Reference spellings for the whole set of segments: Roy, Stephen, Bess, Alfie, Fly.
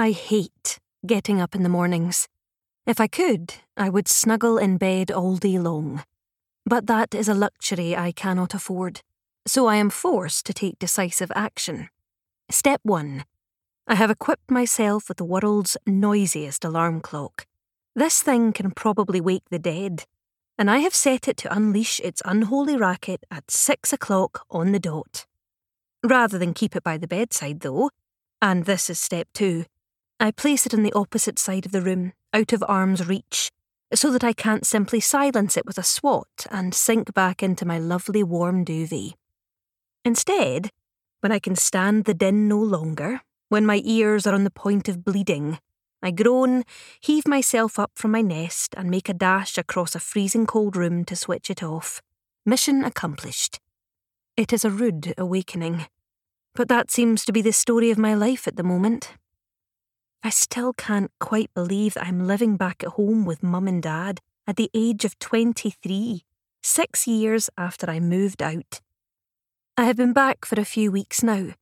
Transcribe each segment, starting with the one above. I hate getting up in the mornings. If I could, I would snuggle in bed all day long. But that is a luxury I cannot afford, so I am forced to take decisive action. Step 1. I have equipped myself with the world's noisiest alarm clock. This thing can probably wake the dead, and I have set it to unleash its unholy racket at 6 o'clock on the dot. Rather than keep it by the bedside, though, and this is step 2, I place it on the opposite side of the room, out of arm's reach, so that I can't simply silence it with a swat and sink back into my lovely warm duvet. Instead, when I can stand the din no longer, when my ears are on the point of bleeding, I groan, heave myself up from my nest and make a dash across a freezing cold room to switch it off. Mission accomplished. It is a rude awakening, but that seems to be the story of my life at the moment. I still can't quite believe that I'm living back at home with Mum and Dad at the age of 23, 6 years after I moved out. I have been back for a few weeks now,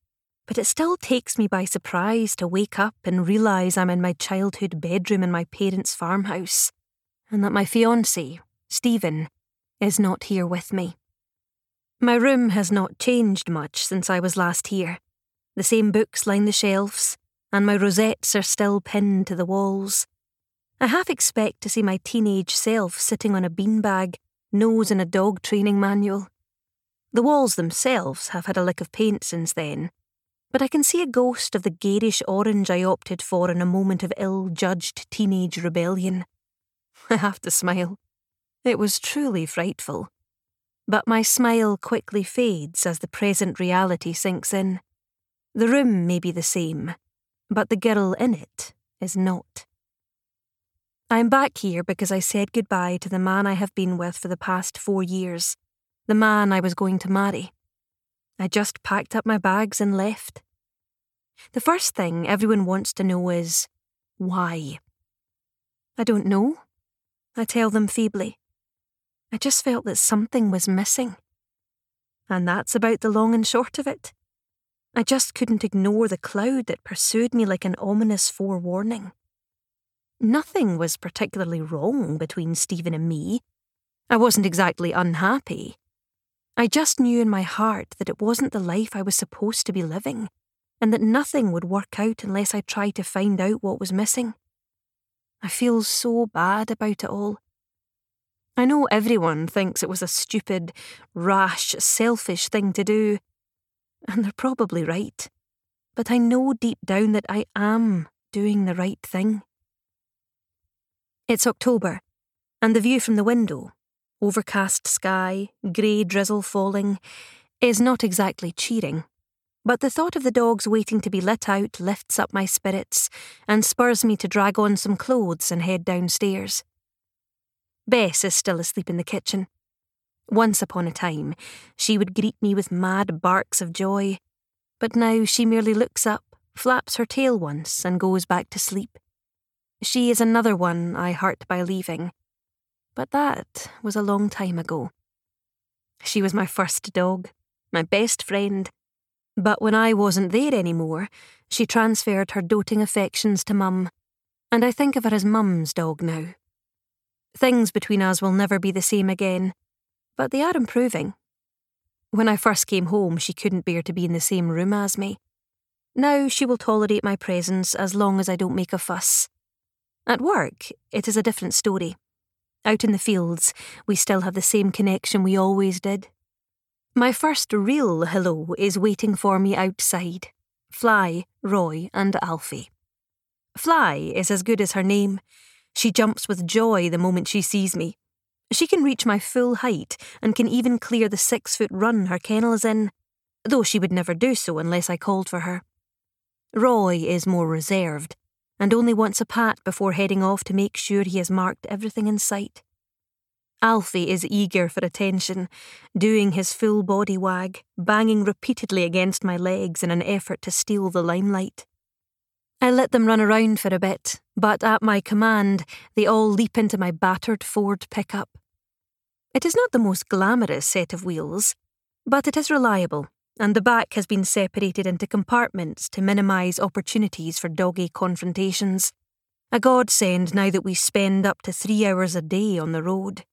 but it still takes me by surprise to wake up and realise I'm in my childhood bedroom in my parents' farmhouse, and that my fiancé, Stephen, is not here with me. My room has not changed much since I was last here. The same books line the shelves, and my rosettes are still pinned to the walls. I half expect to see my teenage self sitting on a beanbag, nose in a dog training manual. The walls themselves have had a lick of paint since then, but I can see a ghost of the garish orange I opted for in a moment of ill-judged teenage rebellion. I have to smile. It was truly frightful. But my smile quickly fades as the present reality sinks in. The room may be the same, but the girl in it is not. I am back here because I said goodbye to the man I have been with for the past 4 years, the man I was going to marry. I just packed up my bags and left. The first thing everyone wants to know is, why? I don't know, I tell them feebly. I just felt that something was missing. And that's about the long and short of it. I just couldn't ignore the cloud that pursued me like an ominous forewarning. Nothing was particularly wrong between Stephen and me. I wasn't exactly unhappy. I just knew in my heart that it wasn't the life I was supposed to be living, and that nothing would work out unless I tried to find out what was missing. I feel so bad about it all. I know everyone thinks it was a stupid, rash, selfish thing to do, and they're probably right, but I know deep down that I am doing the right thing. It's October, and the view from the window, overcast sky, grey drizzle falling, is not exactly cheering, but the thought of the dogs waiting to be let out lifts up my spirits and spurs me to drag on some clothes and head downstairs. Bess is still asleep in the kitchen. Once upon a time, she would greet me with mad barks of joy, but now she merely looks up, flaps her tail once, and goes back to sleep. She is another one I hurt by leaving, but that was a long time ago. She was my first dog, my best friend, but when I wasn't there anymore, she transferred her doting affections to Mum, and I think of her as Mum's dog now. Things between us will never be the same again, but they are improving. When I first came home, she couldn't bear to be in the same room as me. Now she will tolerate my presence as long as I don't make a fuss. At work, it is a different story. Out in the fields, we still have the same connection we always did. My first real hello is waiting for me outside. Fly, Roy, and Alfie. Fly is as good as her name. She jumps with joy the moment she sees me. She can reach my full height and can even clear the 6-foot run her kennel is in, though she would never do so unless I called for her. Roy is more reserved and only wants a pat before heading off to make sure he has marked everything in sight. Alfie is eager for attention, doing his full body wag, banging repeatedly against my legs in an effort to steal the limelight. I let them run around for a bit, but at my command, they all leap into my battered Ford pickup. It is not the most glamorous set of wheels, but it is reliable and the back has been separated into compartments to minimise opportunities for doggy confrontations. A godsend now that we spend up to 3 hours a day on the road.